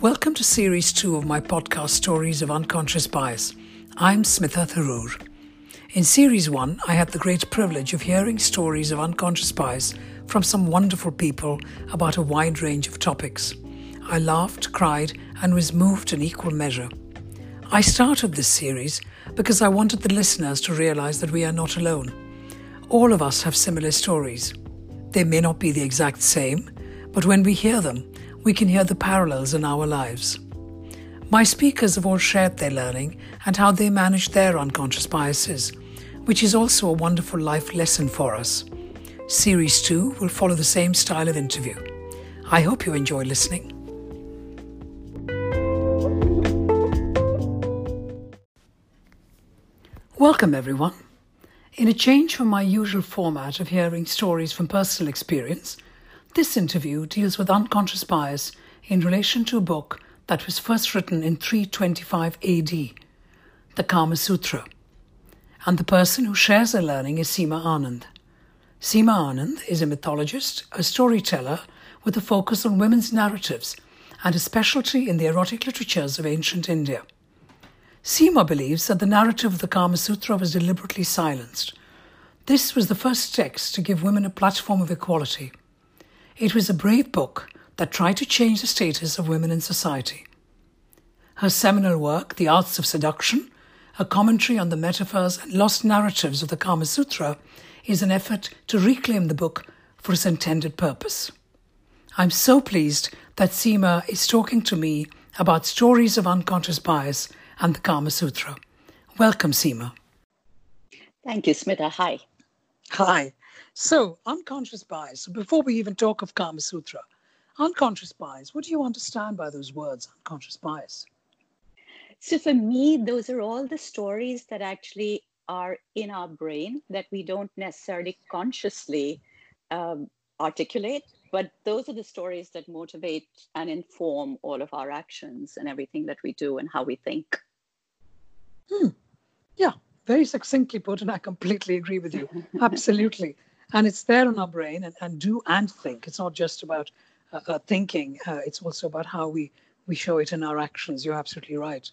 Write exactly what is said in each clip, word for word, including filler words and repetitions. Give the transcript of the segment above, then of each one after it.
Welcome to Series two of my podcast Stories of Unconscious Bias. I'm Smitha Tharoor. In Series one, I had the great privilege of hearing stories of unconscious bias from some wonderful people about a wide range of topics. I laughed, cried, and was moved in equal measure. I started this series because I wanted the listeners to realize that we are not alone. All of us have similar stories. They may not be the exact same, but when we hear them, we can hear the parallels in our lives. My speakers have all shared their learning and how they manage their unconscious biases, which is also a wonderful life lesson for us. Series two will follow the same style of interview. I hope you enjoy listening. Welcome, everyone. In a change from my usual format of hearing stories from personal experience, this interview deals with unconscious bias in relation to a book that was first written in three twenty-five A D, the Kama Sutra. And the person who shares her learning is Seema Anand. Seema Anand is a mythologist, a storyteller with a focus on women's narratives and a specialty in the erotic literatures of ancient India. Seema believes that the narrative of the Kama Sutra was deliberately silenced. This was the first text to give women a platform of equality. It was a brave book that tried to change the status of women in society. Her seminal work, The Arts of Seduction, a commentary on the metaphors and lost narratives of the Kama Sutra, is an effort to reclaim the book for its intended purpose. I'm so pleased that Seema is talking to me about stories of unconscious bias and the Kama Sutra. Welcome, Seema. Thank you, Smitha. Hi. Hi. So, unconscious bias. Before we even talk of Kama Sutra, unconscious bias, what do you understand by those words, unconscious bias? So for me, those are all the stories that actually are in our brain that we don't necessarily consciously um, articulate, but those are the stories that motivate and inform all of our actions and everything that we do and how we think. Hmm. Yeah, very succinctly put, and I completely agree with you. Absolutely. And it's there in our brain, and, and do and think. It's not just about uh, uh, thinking. Uh, it's also about how we, we show it in our actions. You're absolutely right.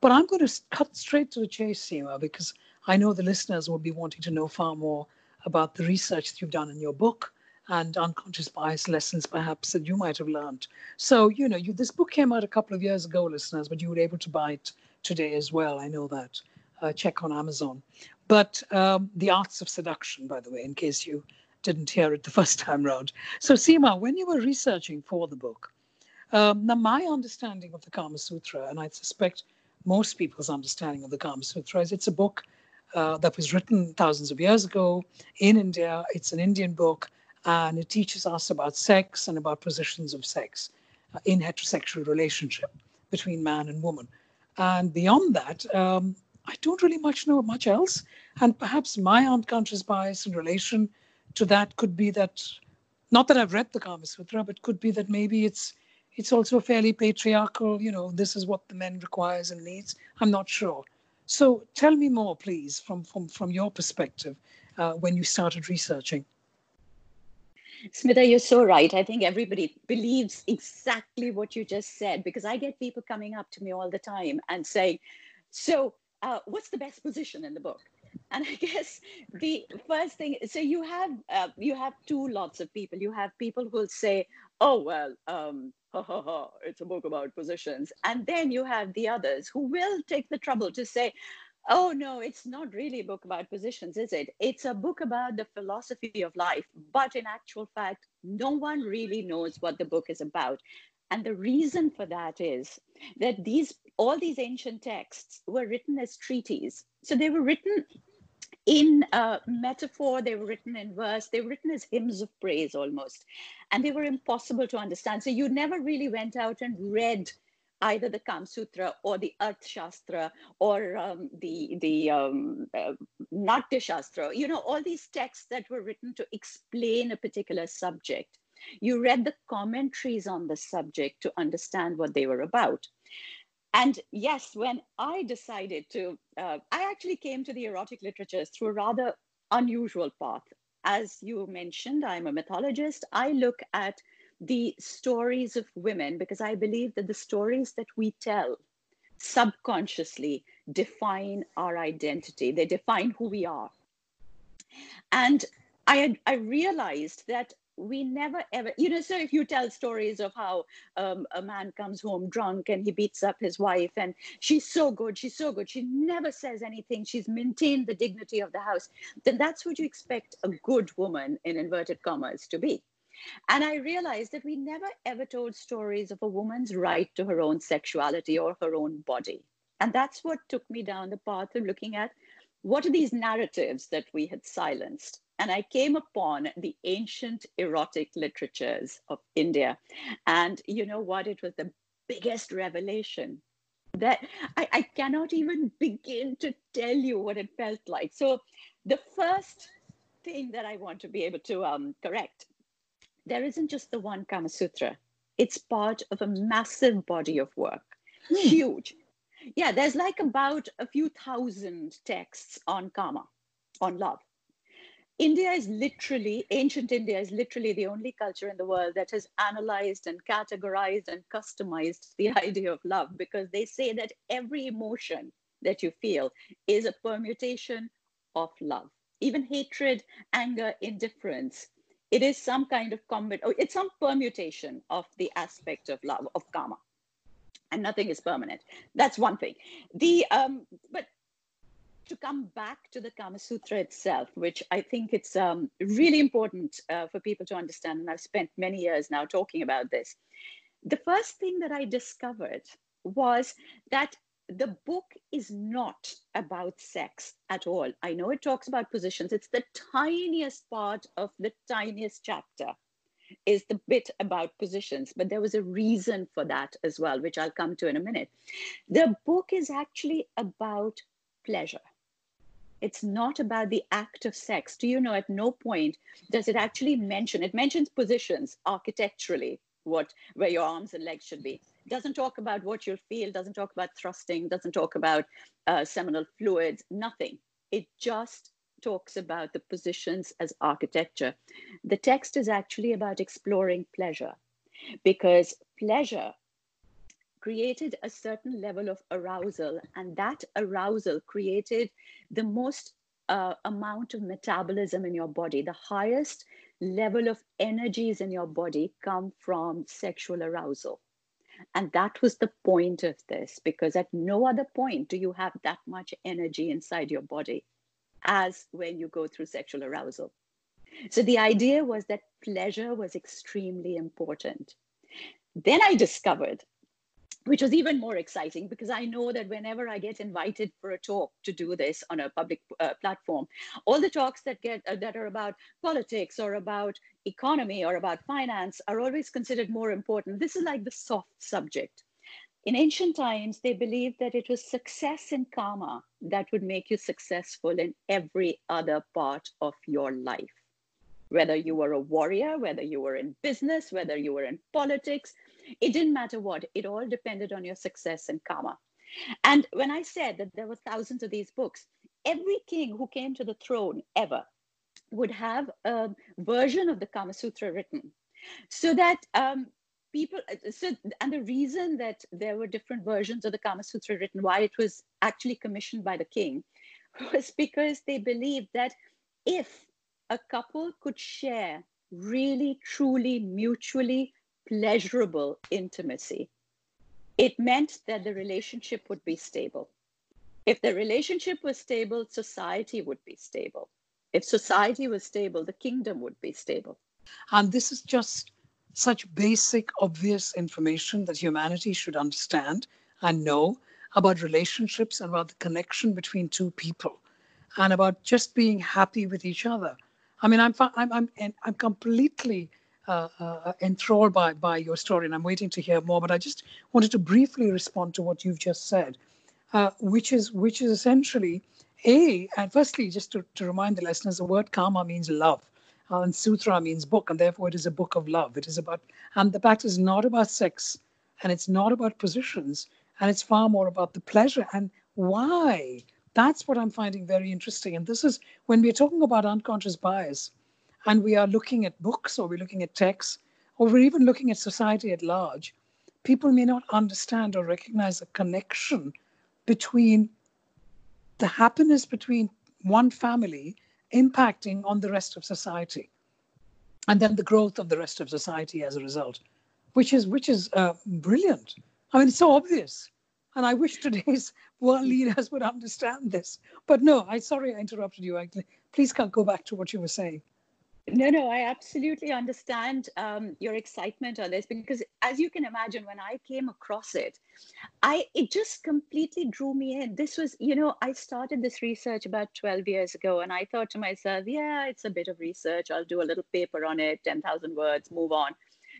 But I'm going to cut straight to the chase, Seema, because I know the listeners will be wanting to know far more about the research that you've done in your book and unconscious bias lessons, perhaps, that you might have learned. So, you know, you, this book came out a couple of years ago, listeners, but you were able to buy it today as well. I know that. Uh, check on Amazon. But um, The Arts of Seduction, by the way, in case you didn't hear it the first time round. So, Seema, when you were researching for the book, um, now my understanding of the Kama Sutra, and I suspect most people's understanding of the Kama Sutra, is it's a book uh, that was written thousands of years ago in India. It's an Indian book, and it teaches us about sex and about positions of sex uh, in heterosexual relationship between man and woman. And beyond that, um, I don't really much know much else. And perhaps my unconscious bias in relation to that could be that, not that I've read the Kama Sutra, but could be that maybe it's it's also fairly patriarchal, you know, this is what the men requires and needs. I'm not sure. So tell me more, please, from, from, from your perspective uh, when you started researching. Smitha, you're so right. I think everybody believes exactly what you just said, because I get people coming up to me all the time and saying, so, Uh, what's the best position in the book? And I guess the first thing, so you have uh, you have two lots of people. You have people who'll say, oh, well, um, ha, ha, ha, it's a book about positions. And then you have the others who will take the trouble to say, oh, no, it's not really a book about positions, is it? It's a book about the philosophy of life. But in actual fact, no one really knows what the book is about. And the reason for that is that these all these ancient texts were written as treatises. So they were written in uh, metaphor, they were written in verse, they were written as hymns of praise almost. And they were impossible to understand. So you never really went out and read either the Kama Sutra or the Arthashastra or um, the, the um, uh, Natya Shastra, you know, all these texts that were written to explain a particular subject. You read the commentaries on the subject to understand what they were about. And yes, when I decided to, uh, I actually came to the erotic literatures through a rather unusual path. As you mentioned, I'm a mythologist. I look at the stories of women, because I believe that the stories that we tell subconsciously define our identity. They define who we are. And I had, I realized that we never ever, you know, so if you tell stories of how um, a man comes home drunk and he beats up his wife and she's so good, she's so good, she never says anything, she's maintained the dignity of the house, then that's what you expect a good woman in inverted commas to be. And I realized that we never ever told stories of a woman's right to her own sexuality or her own body. And that's what took me down the path of looking at what are these narratives that we had silenced. And I came upon the ancient erotic literatures of India. And you know what? It was the biggest revelation that I, I cannot even begin to tell you what it felt like. So the first thing that I want to be able to um, correct, there isn't just the one Kama Sutra. It's part of a massive body of work, hmm. huge. Yeah, there's like about a few thousand texts on Kama, on love. India is literally, ancient India is literally the only culture in the world that has analyzed and categorized and customized the idea of love, because they say that every emotion that you feel is a permutation of love. Even hatred, anger, indifference, it is some kind of combat, or it's some permutation of the aspect of love, of karma. And nothing is permanent. That's one thing. The, um, but to come back to the Kama Sutra itself, which I think it's um, really important uh, for people to understand, and I've spent many years now talking about this. The first thing that I discovered was that the book is not about sex at all. I know it talks about positions. It's the tiniest part of the tiniest chapter is the bit about positions, but there was a reason for that as well, which I'll come to in a minute. The book is actually about pleasure. It's not about the act of sex. Do you know, at no point does it actually mention, it mentions positions architecturally, what, where your arms and legs should be. Doesn't talk about what you'll feel, doesn't talk about thrusting, doesn't talk about uh, seminal fluids, nothing. It just talks about the positions as architecture. The text is actually about exploring pleasure, because pleasure created a certain level of arousal, and that arousal created the most uh, amount of metabolism in your body. The highest level of energies in your body come from sexual arousal. And that was the point of this, because at no other point do you have that much energy inside your body as when you go through sexual arousal. So the idea was that pleasure was extremely important. Then I discovered, which was even more exciting, because I know that whenever I get invited for a talk to do this on a public uh, platform, all the talks that get uh, that are about politics or about economy or about finance are always considered more important. This is like the soft subject. In ancient times, they believed that it was success in karma that would make you successful in every other part of your life. Whether you were a warrior, whether you were in business, whether you were in politics, it didn't matter what, it all depended on your success in karma. And when I said that there were thousands of these books, every king who came to the throne ever would have a version of the Kama Sutra written. So that um, people, so, and the reason that there were different versions of the Kama Sutra written, why it was actually commissioned by the king, was because they believed that if a couple could share really, truly, mutually pleasurable intimacy, it meant that the relationship would be stable. If the relationship was stable, society would be stable. If society was stable, the kingdom would be stable. And this is just such basic, obvious information that humanity should understand and know about relationships and about the connection between two people and about just being happy with each other. I mean, I'm I'm I'm I'm completely uh, uh, enthralled by by your story, and I'm waiting to hear more. But I just wanted to briefly respond to what you've just said, uh, which is which is essentially a. And firstly, just to, to remind the listeners, the word karma means love, uh, and sutra means book, and therefore it is a book of love. It is about, and the fact is not about sex, and it's not about positions, and it's far more about the pleasure and why. That's what I'm finding very interesting. And this is when we're talking about unconscious bias and we are looking at books or we're looking at texts or we're even looking at society at large, people may not understand or recognize the connection between the happiness between one family impacting on the rest of society, and then the growth of the rest of society as a result, which is which is uh, brilliant. I mean, it's so obvious. And I wish today's world leaders would understand this. But no, I sorry I interrupted you. I, please can't go back to what you were saying. No, no, I absolutely understand um, your excitement on this, because as you can imagine, when I came across it, I it just completely drew me in. This was, you know, I started this research about twelve years ago, and I thought to myself, yeah, it's a bit of research. I'll do a little paper on it, ten thousand words, move on.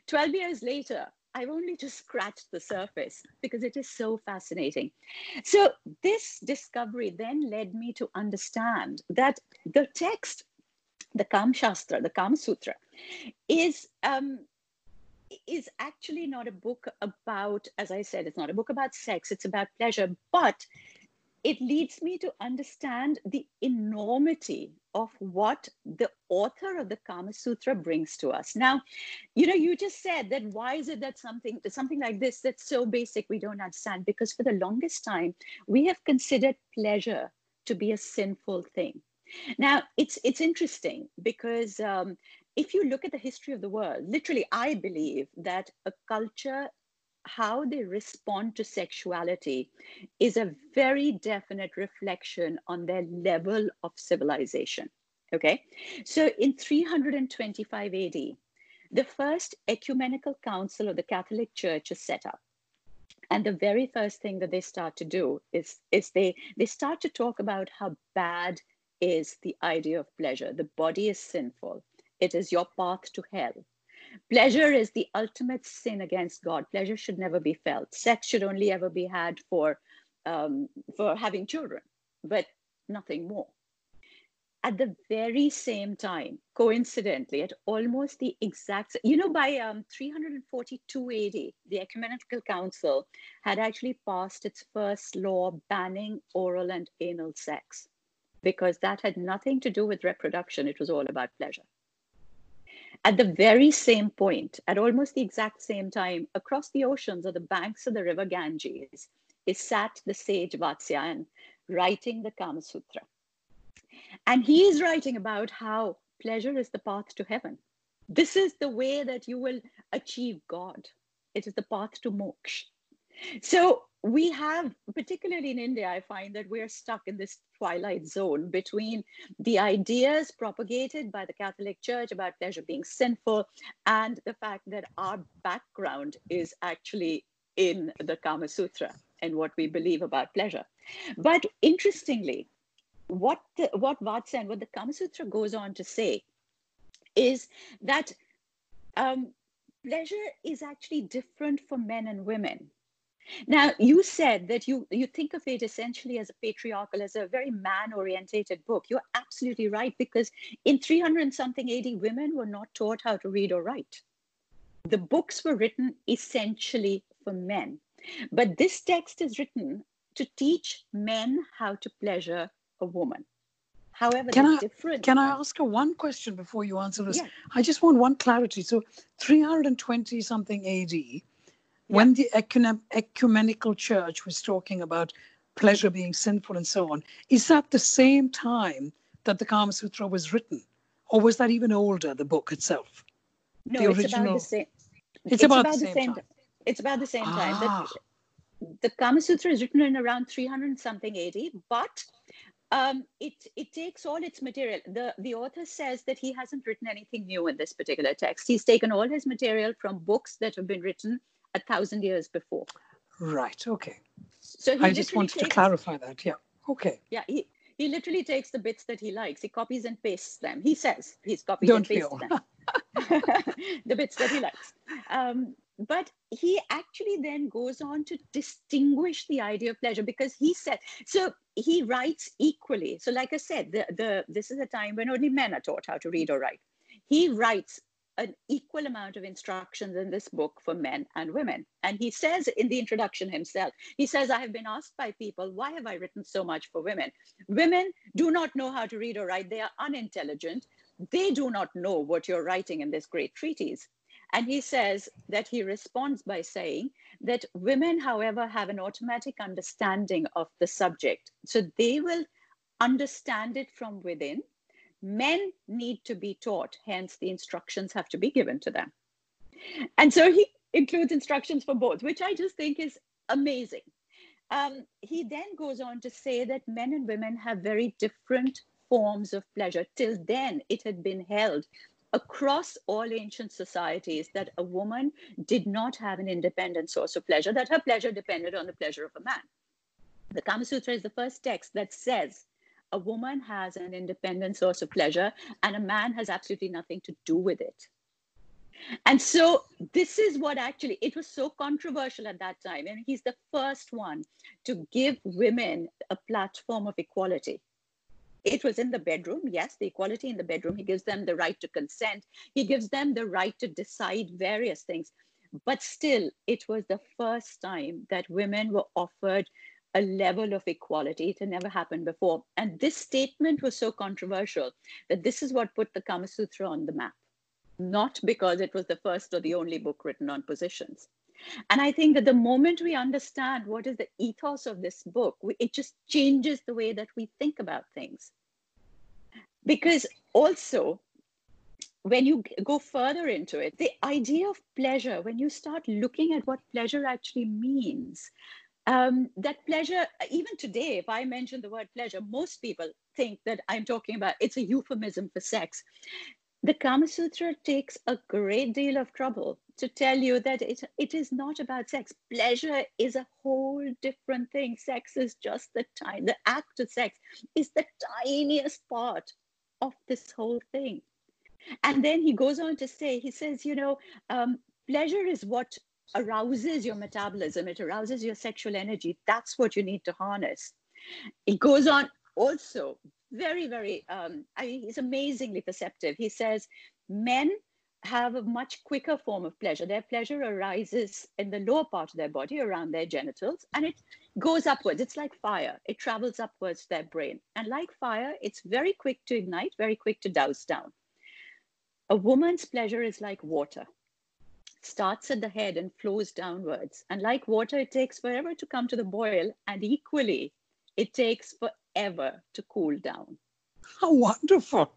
twelve years later, I've only just scratched the surface because it is so fascinating. So this discovery then led me to understand that the text, the Kama Shastra, the Kama Sutra, is, um, is actually not a book about, as I said, it's not a book about sex, it's about pleasure, but it leads me to understand the enormity of what the author of the Kama Sutra brings to us. Now, you know, you just said that why is it that something, something like this that's so basic we don't understand? Because for the longest time, we have considered pleasure to be a sinful thing. Now, it's it's interesting because um, if you look at the history of the world, literally, I believe that a culture, how they respond to sexuality is a very definite reflection on their level of civilization, okay? So in three hundred twenty-five A D, the first ecumenical council of the Catholic Church is set up. And the very first thing that they start to do is, is they, they start to talk about how bad is the idea of pleasure. The body is sinful. It is your path to hell. Pleasure is the ultimate sin against God. Pleasure should never be felt. Sex should only ever be had for, um, for having children, but nothing more. At the very same time, coincidentally, at almost the exact, you know, by um, three hundred forty-two A D, the Ecumenical Council had actually passed its first law banning oral and anal sex, because that had nothing to do with reproduction. It was all about pleasure. At the very same point, at almost the exact same time, across the oceans or the banks of the river Ganges, is sat the sage Vatsyayan, writing the Kama Sutra. And he is writing about how pleasure is the path to heaven. This is the way that you will achieve God. It is the path to moksha. So we have, particularly in India, I find that we're stuck in this twilight zone between the ideas propagated by the Catholic Church about pleasure being sinful and the fact that our background is actually in the Kama Sutra and what we believe about pleasure. But interestingly, what the, what Vatsyayan, what the Kama Sutra goes on to say is that um, pleasure is actually different for men and women. Now, you said that you, you think of it essentially as a patriarchal, as a very man-orientated book. You're absolutely right, because in three hundred and something A D, women were not taught how to read or write. The books were written essentially for men. But this text is written to teach men how to pleasure a woman. However, can I, different. Can I ask her one question before you answer this? Yeah. I just want one clarity. So three hundred twenty something A D, when the ecumen- ecumenical church was talking about pleasure being sinful and so on, is that the same time that the Kama Sutra was written? Or was that even older, the book itself? No, the it's, about the same. It's, it's about, about the same. It's about the same time. It's about the same ah. time. The, the Kama Sutra is written in around three hundred something A D, but um, it, it takes all its material. The, the author says that he hasn't written anything new in this particular text. He's taken all his material from books that have been written a thousand years before. Right, okay. So he I just wanted takes, to clarify that, yeah, okay. Yeah, he, he literally takes the bits that he likes, he copies and pastes them. He says he's copied Don't and pasted them. The bits that he likes. Um, but he actually then goes on to distinguish the idea of pleasure, because he said, so he writes equally. So like I said, the, the this is a time when only men are taught how to read or write. He writes an equal amount of instructions in this book for men and women. And he says in the introduction himself, he says, I have been asked by people, why have I written so much for women? Women do not know how to read or write. They are unintelligent. They do not know what you're writing in this great treatise. And he says that he responds by saying that women, however, have an automatic understanding of the subject. So they will understand it from within. Men need to be taught, hence the instructions have to be given to them. And so he includes instructions for both, which I just think is amazing. Um, he then goes on to say that men and women have very different forms of pleasure. Till then, it had been held across all ancient societies that a woman did not have an independent source of pleasure, that her pleasure depended on the pleasure of a man. The Kama Sutra is the first text that says a woman has an independent source of pleasure and a man has absolutely nothing to do with it. And so this is what actually, it was so controversial at that time. And he's the first one to give women a platform of equality. It was in the bedroom, yes, the equality in the bedroom. He gives them the right to consent. He gives them the right to decide various things. But still, it was the first time that women were offered a level of equality. It had never happened before. And this statement was so controversial that this is what put the Kama Sutra on the map. Not because it was the first or the only book written on positions. And I think that the moment we understand what is the ethos of this book, we, it just changes the way that we think about things. Because also, when you go further into it, the idea of pleasure, when you start looking at what pleasure actually means, um, that pleasure, even today, if I mention the word pleasure, most people think that I'm talking about, it's a euphemism for sex. The Kama Sutra takes a great deal of trouble to tell you that it, it is not about sex. Pleasure is a whole different thing. Sex is just the tiny, the act of sex is the tiniest part of this whole thing. And then he goes on to say, he says, you know, um, pleasure is what arouses your metabolism. It arouses your sexual energy. That's what you need to harness. It goes on also, very, very, um, I mean, he's amazingly perceptive. He says men have a much quicker form of pleasure. Their pleasure arises in the lower part of their body, around their genitals, and it goes upwards. It's like fire. It travels upwards to their brain. And like fire, it's very quick to ignite, very quick to douse down. A woman's pleasure is like water. It starts at the head and flows downwards. And like water, it takes forever to come to the boil, and equally, it takes forever ever to cool down. How wonderful.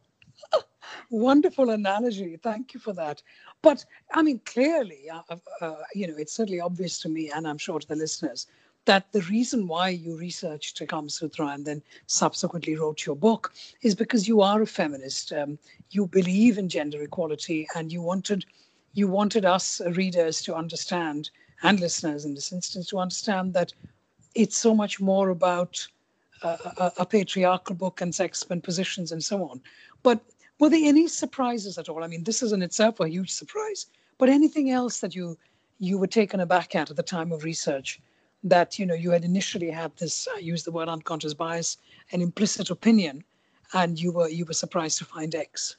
Wonderful analogy. Thank you for that. But I mean, clearly, uh, uh, you know, it's certainly obvious to me, and I'm sure to the listeners, that the reason why you researched the Kama Sutra and then subsequently wrote your book is because you are a feminist. Um, you believe in gender equality, and you wanted, you wanted us readers to understand, and listeners in this instance, to understand that it's so much more about A, a, a patriarchal book and sex and positions and so on. But were there any surprises at all? I mean, this is in itself a huge surprise, but anything else that you you were taken aback at at the time of research, that, you know, you had initially had this, I use the word unconscious bias, an implicit opinion, and you were you were surprised to find X?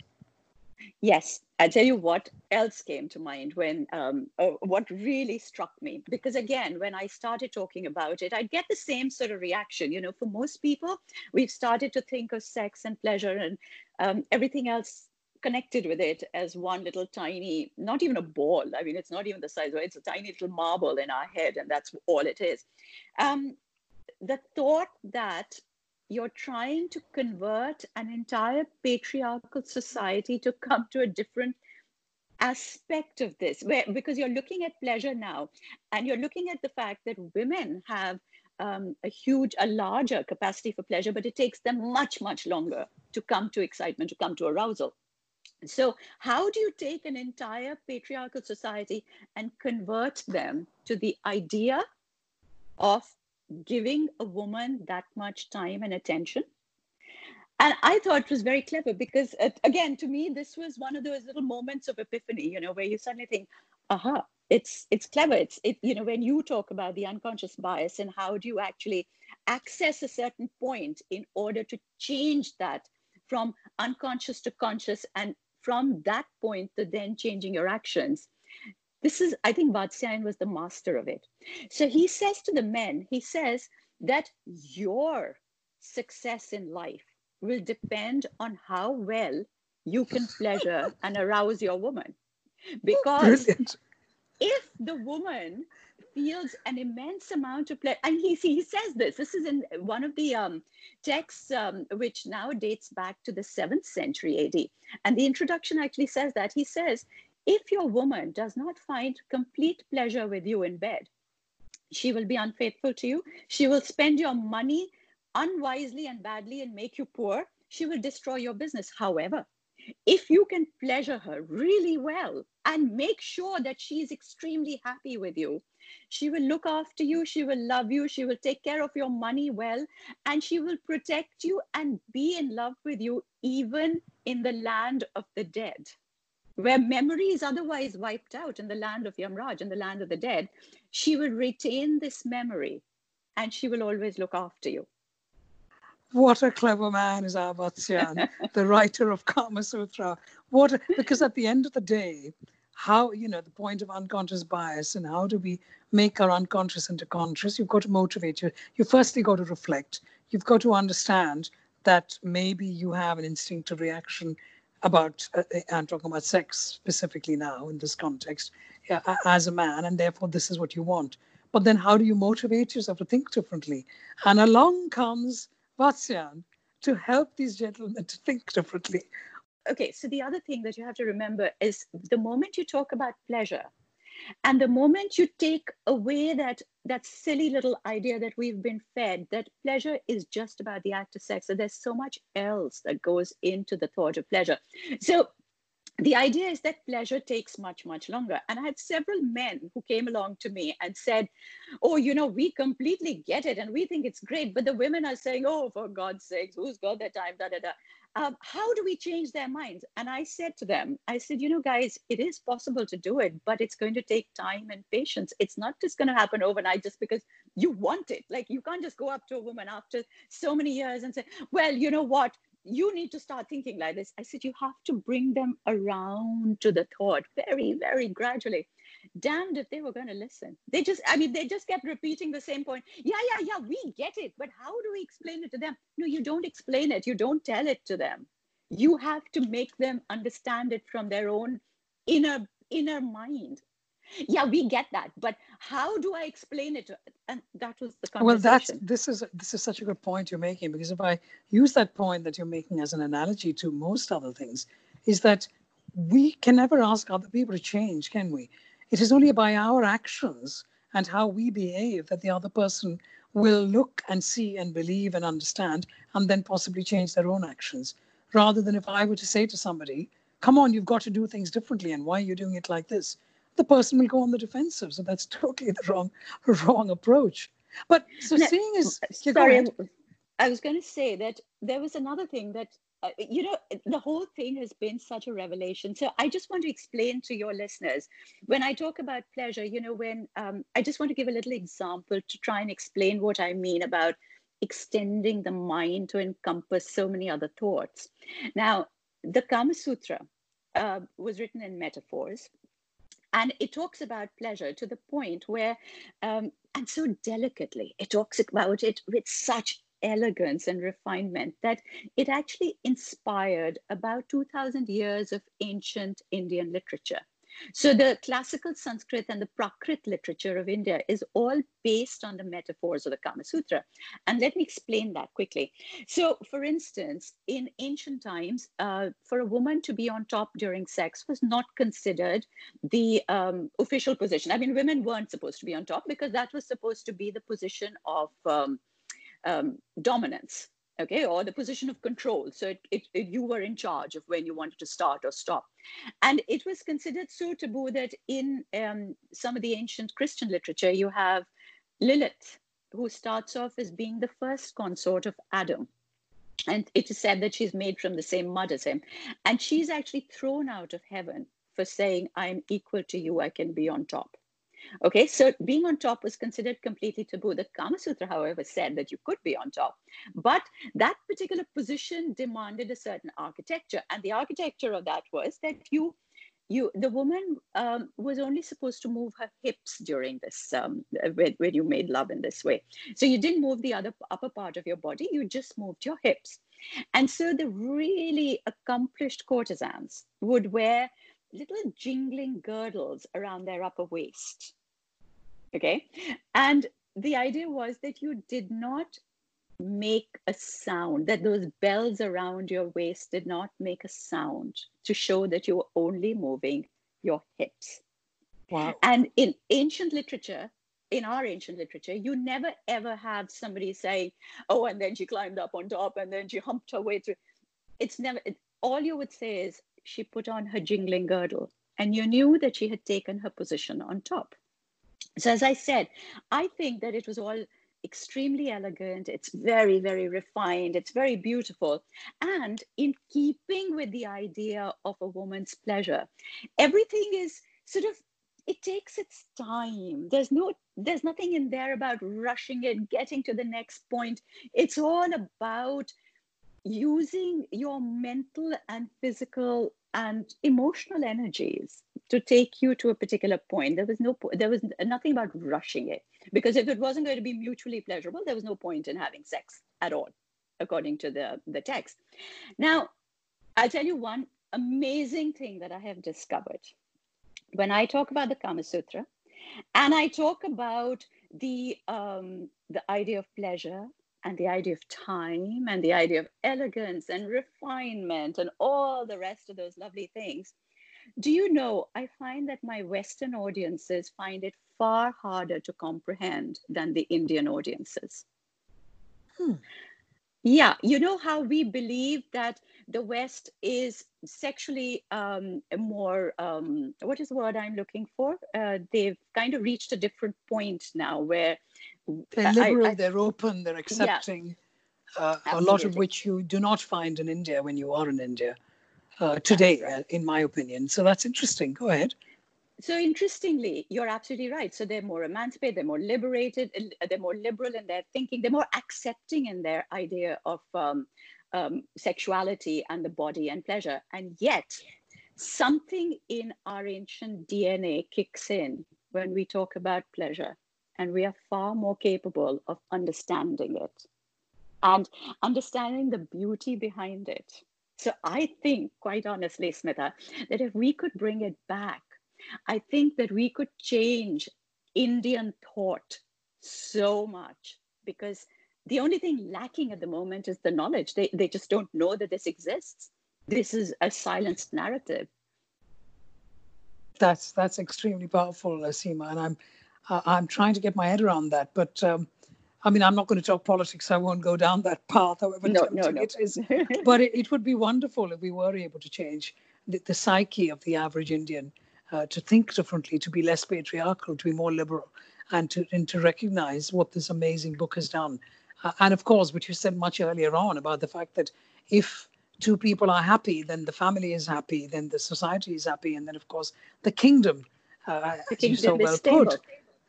Yes, I'll tell you what else came to mind when, um, oh, what really struck me, because again, when I started talking about it, I'd get the same sort of reaction. You know, for most people, we've started to think of sex and pleasure and um, everything else connected with it as one little tiny, not even a ball. I mean, it's not even the size of it, it's a tiny little marble in our head, and that's all it is. Um, the thought that you're trying to convert an entire patriarchal society to come to a different aspect of this, where, because you're looking at pleasure now, and you're looking at the fact that women have um, a huge, a larger capacity for pleasure, but it takes them much, much longer to come to excitement, to come to arousal. So how do you take an entire patriarchal society and convert them to the idea of giving a woman that much time and attention? And I thought it was very clever because, uh, again, to me, this was one of those little moments of epiphany, you know, where you suddenly think, aha, it's it's clever. It's, it, you know, when you talk about the unconscious bias and how do you actually access a certain point in order to change that from unconscious to conscious, and from that point to then changing your actions. This is, I think Vatsyayan was the master of it. So he says to the men, he says that your success in life will depend on how well you can pleasure and arouse your woman. Because Brilliant. If the woman feels an immense amount of pleasure, and he, he says this, this is in one of the um, texts um, which now dates back to the seventh century A D. And the introduction actually says that. He says, if your woman does not find complete pleasure with you in bed, she will be unfaithful to you. She will spend your money unwisely and badly and make you poor. She will destroy your business. However, if you can pleasure her really well and make sure that she is extremely happy with you, she will look after you, she will love you, she will take care of your money well, and she will protect you and be in love with you even in the land of the dead, where memory is otherwise wiped out. In the land of Yamraj, in the land of the dead, she will retain this memory and she will always look after you. What a clever man is our Vatsyayan, the writer of Kama Sutra. What a, because at the end of the day, how, you know, the point of unconscious bias and how do we make our unconscious into conscious? You've got to motivate you. You firstly got to reflect. You've got to understand that maybe you have an instinctive reaction about, uh, I'm talking about sex specifically now in this context, uh, as a man, and therefore this is what you want. But then how do you motivate yourself to think differently? And along comes Vatsyayan to help these gentlemen to think differently. Okay, so the other thing that you have to remember is the moment you talk about pleasure and the moment you take away that, that silly little idea that we've been fed, that pleasure is just about the act of sex, so there's so much else that goes into the thought of pleasure. So the idea is that pleasure takes much, much longer. And I had several men who came along to me and said, oh, you know, we completely get it and we think it's great, but the women are saying, oh, for God's sakes, who's got their time, da, da, da. Um, how do we change their minds? And I said to them, I said, you know, guys, it is possible to do it, but it's going to take time and patience. It's not just going to happen overnight just because you want it. Like, you can't just go up to a woman after so many years and say, well, you know what? You need to start thinking like this. I said, you have to bring them around to the thought very, very gradually. Damned if they were going to listen. They just, I mean, they just kept repeating the same point. Yeah, yeah, yeah, we get it. But how do we explain it to them? No, you don't explain it. You don't tell it to them. You have to make them understand it from their own inner, inner mind. Yeah, we get that. But how do I explain it? And that was the conversation. Well, that's, this is this is such a good point you're making, because if I use that point that you're making as an analogy to most other things, is that we can never ask other people to change, can we? It is only by our actions and how we behave that the other person will look and see and believe and understand and then possibly change their own actions. Rather than if I were to say to somebody, come on, you've got to do things differently, and why are you doing it like this? The person will go on the defensive. So that's totally the wrong, wrong approach. But so now, seeing is... Sorry, I was going to say that there was another thing that, uh, you know, the whole thing has been such a revelation. So I just want to explain to your listeners, when I talk about pleasure, you know, when um, I just want to give a little example to try and explain what I mean about extending the mind to encompass so many other thoughts. Now, the Kama Sutra uh, was written in metaphors. And it talks about pleasure to the point where, um, and so delicately, it talks about it with such elegance and refinement that it actually inspired about two thousand years of ancient Indian literature. So the classical Sanskrit and the Prakrit literature of India is all based on the metaphors of the Kama Sutra. And let me explain that quickly. So, for instance, in ancient times, uh, for a woman to be on top during sex was not considered the um, official position. I mean, women weren't supposed to be on top because that was supposed to be the position of um, um, dominance, okay, or the position of control. So it, it, it, you were in charge of when you wanted to start or stop. And it was considered so taboo that in um, some of the ancient Christian literature, you have Lilith, who starts off as being the first consort of Adam. And it is said that she's made from the same mud as him. And she's actually thrown out of heaven for saying, I'm equal to you, I can be on top. Okay, so being on top was considered completely taboo. The Kama Sutra, however, said that you could be on top, but that particular position demanded a certain architecture. And the architecture of that was that you, you, the woman um, was only supposed to move her hips during this, um, when, when you made love in this way. So you didn't move the other upper part of your body, you just moved your hips. And so the really accomplished courtesans would wear little jingling girdles around their upper waist. Okay. And the idea was that you did not make a sound, that those bells around your waist did not make a sound, to show that you were only moving your hips. Wow. And in ancient literature, in our ancient literature, you never ever have somebody saying, oh, and then she climbed up on top and then she humped her way through. It's never, it, all you would say is she put on her jingling girdle, and you knew that she had taken her position on top. So as I said, I think that it was all extremely elegant. It's very, very refined. It's very beautiful. And in keeping with the idea of a woman's pleasure, everything is sort of, it takes its time. There's no, there's nothing in there about rushing it, getting to the next point. It's all about using your mental and physical and emotional energies to take you to a particular point. There was no, there was nothing about rushing it, because if it wasn't going to be mutually pleasurable, there was no point in having sex at all, according to the, the text. Now, I'll tell you one amazing thing that I have discovered. When I talk about the Kama Sutra, and I talk about the, um, the idea of pleasure, and the idea of time, and the idea of elegance, and refinement, and all the rest of those lovely things, do you know, I find that my Western audiences find it far harder to comprehend than the Indian audiences. Hmm. Yeah, you know how we believe that the West is sexually um, more, um, what is the word I'm looking for? Uh, they've kind of reached a different point now where... They're liberal, I, I, they're open, they're accepting, yeah, uh, a lot of which you do not find in India when you are in India. Uh, today, right. In my opinion. So that's interesting. Go ahead. So interestingly, you're absolutely right. So they're more emancipated, they're more liberated, they're more liberal in their thinking, they're more accepting in their idea of um, um, sexuality and the body and pleasure. And yet, something in our ancient D N A kicks in when we talk about pleasure, and we are far more capable of understanding it and understanding the beauty behind it. So I think, quite honestly, Smitha, that if we could bring it back, I think that we could change Indian thought so much, because the only thing lacking at the moment is the knowledge. They, they just don't know that this exists. This is a silenced narrative. That's that's extremely powerful, Seema, and I'm uh, I'm trying to get my head around that. But um, I mean, I'm not going to talk politics. I won't go down that path, however no, no, no. it is. But it, it would be wonderful if we were able to change the, the psyche of the average Indian uh, to think differently, to be less patriarchal, to be more liberal, and to, and to recognize what this amazing book has done. Uh, and of course, what you said much earlier on about the fact that if two people are happy, then the family is happy, then the society is happy, and then, of course, the kingdom, uh, the kingdom as you so well put.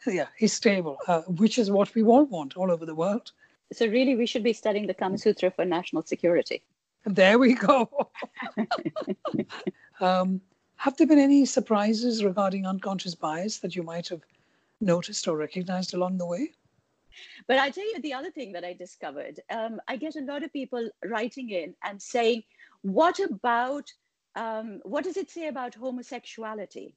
Yeah, is stable, uh, which is what we all want all over the world. So really, we should be studying the Kama Sutra for national security. There we go. um, have there been any surprises regarding unconscious bias that you might have noticed or recognized along the way? But I tell you the other thing that I discovered. Um, I get a lot of people writing in and saying, what about, um, what does it say about homosexuality?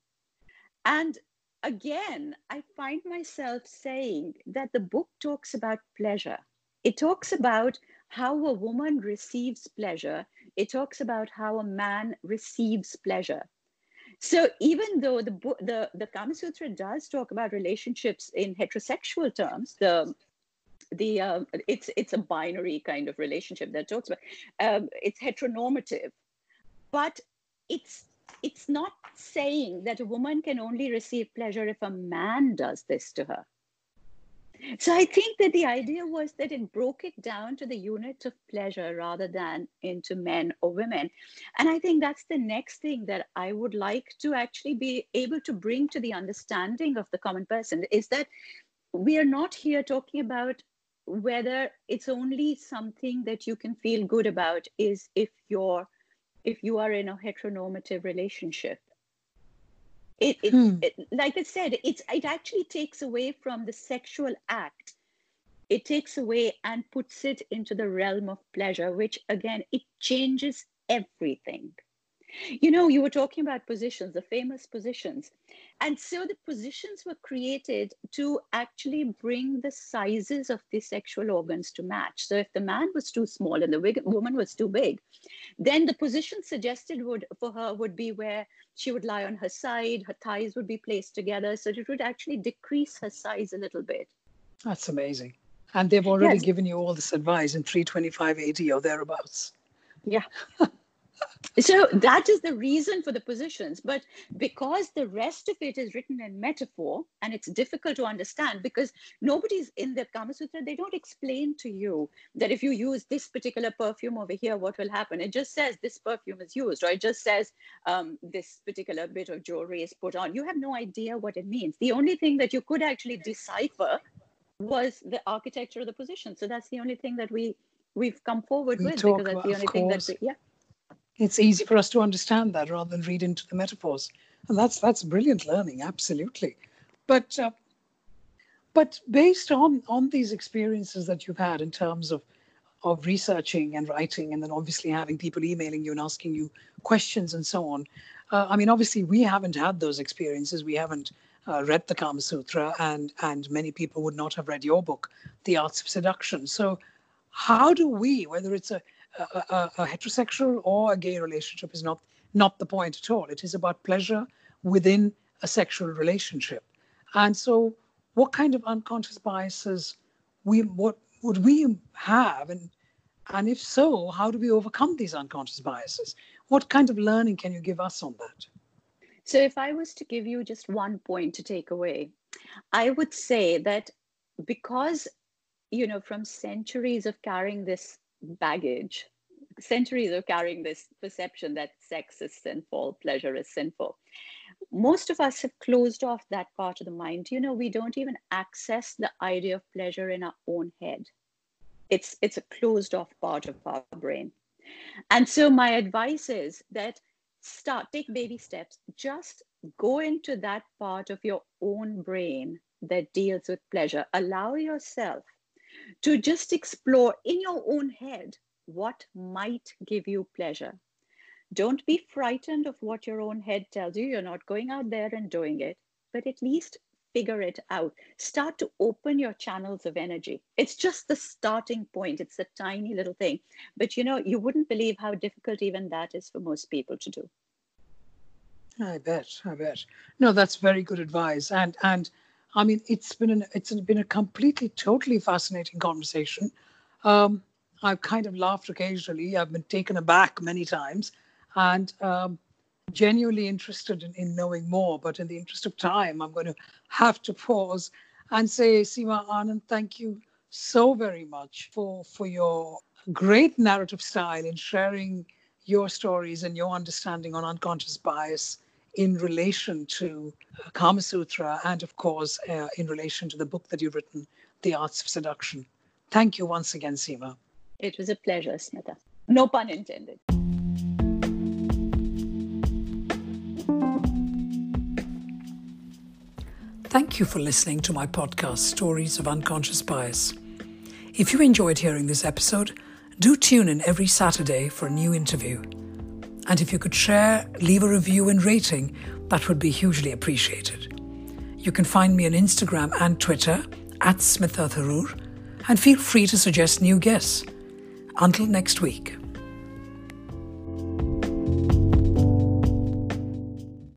And again, I find myself saying that the book talks about pleasure. It talks about how a woman receives pleasure. It talks about how a man receives pleasure. So even though the book, the, the Kama Sutra does talk about relationships in heterosexual terms, the the uh, it's it's a binary kind of relationship that talks about. Um, it's heteronormative, but it's. It's not saying that a woman can only receive pleasure if a man does this to her. So I think that the idea was that it broke it down to the unit of pleasure rather than into men or women. And I think that's the next thing that I would like to actually be able to bring to the understanding of the common person, is that we are not here talking about whether it's only something that you can feel good about is if you're if you are in a heteronormative relationship. It, it, hmm. it, like I said, it's, it actually takes away from the sexual act. It takes away and puts it into the realm of pleasure, which again, it changes everything. You know, you were talking about positions, the famous positions. And so the positions were created to actually bring the sizes of the sexual organs to match. So if the man was too small and the woman was too big, then the position suggested would for her would be where she would lie on her side, her thighs would be placed together. So it would actually decrease her size a little bit. That's amazing. And they've already yes. given you all this advice in three twenty-five A D or thereabouts. Yeah. So that is the reason for the positions. But because the rest of it is written in metaphor and it's difficult to understand because nobody's in the Kama Sutra, they don't explain to you that if you use this particular perfume over here, what will happen? It just says this perfume is used, or it just says um, this particular bit of jewelry is put on. You have no idea what it means. The only thing that you could actually decipher was the architecture of the position. So that's the only thing that we, we've come forward we with because that's about, the only thing that we, yeah. It's easy for us to understand that rather than read into the metaphors. And that's that's brilliant learning, absolutely. But uh, but based on, on these experiences that you've had in terms of, of researching and writing and then obviously having people emailing you and asking you questions and so on, uh, I mean, obviously we haven't had those experiences. We haven't uh, read the Kama Sutra and, and many people would not have read your book, The Arts of Seduction. So how do we, whether it's a A, a, a heterosexual or a gay relationship is not, not the point at all. It is about pleasure within a sexual relationship. And so what kind of unconscious biases we what would we have? And, and if so, how do we overcome these unconscious biases? What kind of learning can you give us on that? So if I was to give you just one point to take away, I would say that because, you know, from centuries of carrying this baggage, centuries of carrying this perception that sex is sinful, pleasure is sinful, most of us have closed off that part of the mind. You know, we don't even access the idea of pleasure in our own head. It's, it's a closed off part of our brain. And so my advice is that start, take baby steps, just go into that part of your own brain that deals with pleasure. Allow yourself to just explore in your own head what might give you pleasure. Don't be frightened of what your own head tells you. You're not going out there and doing it, but at least figure it out. Start to open your channels of energy. It's just the starting point. It's a tiny little thing. But you know, you wouldn't believe how difficult even that is for most people to do. I bet, I bet. No, that's very good advice. And, and, I mean, it's been an, it's been a completely, totally fascinating conversation. Um, I've kind of laughed occasionally. I've been taken aback many times and um, genuinely interested in, in knowing more. But in the interest of time, I'm going to have to pause and say, Seema Anand, thank you so very much for, for your great narrative style in sharing your stories and your understanding on unconscious bias in relation to Kama Sutra and, of course, uh, in relation to the book that you've written, The Arts of Seduction. Thank you once again, Seema. It was a pleasure, Smitha. No pun intended. Thank you for listening to my podcast, Stories of Unconscious Bias. If you enjoyed hearing this episode, do tune in every Saturday for a new interview. And if you could share, leave a review and rating, that would be hugely appreciated. You can find me on Instagram and Twitter at Smitha Tharoor, and feel free to suggest new guests. Until next week.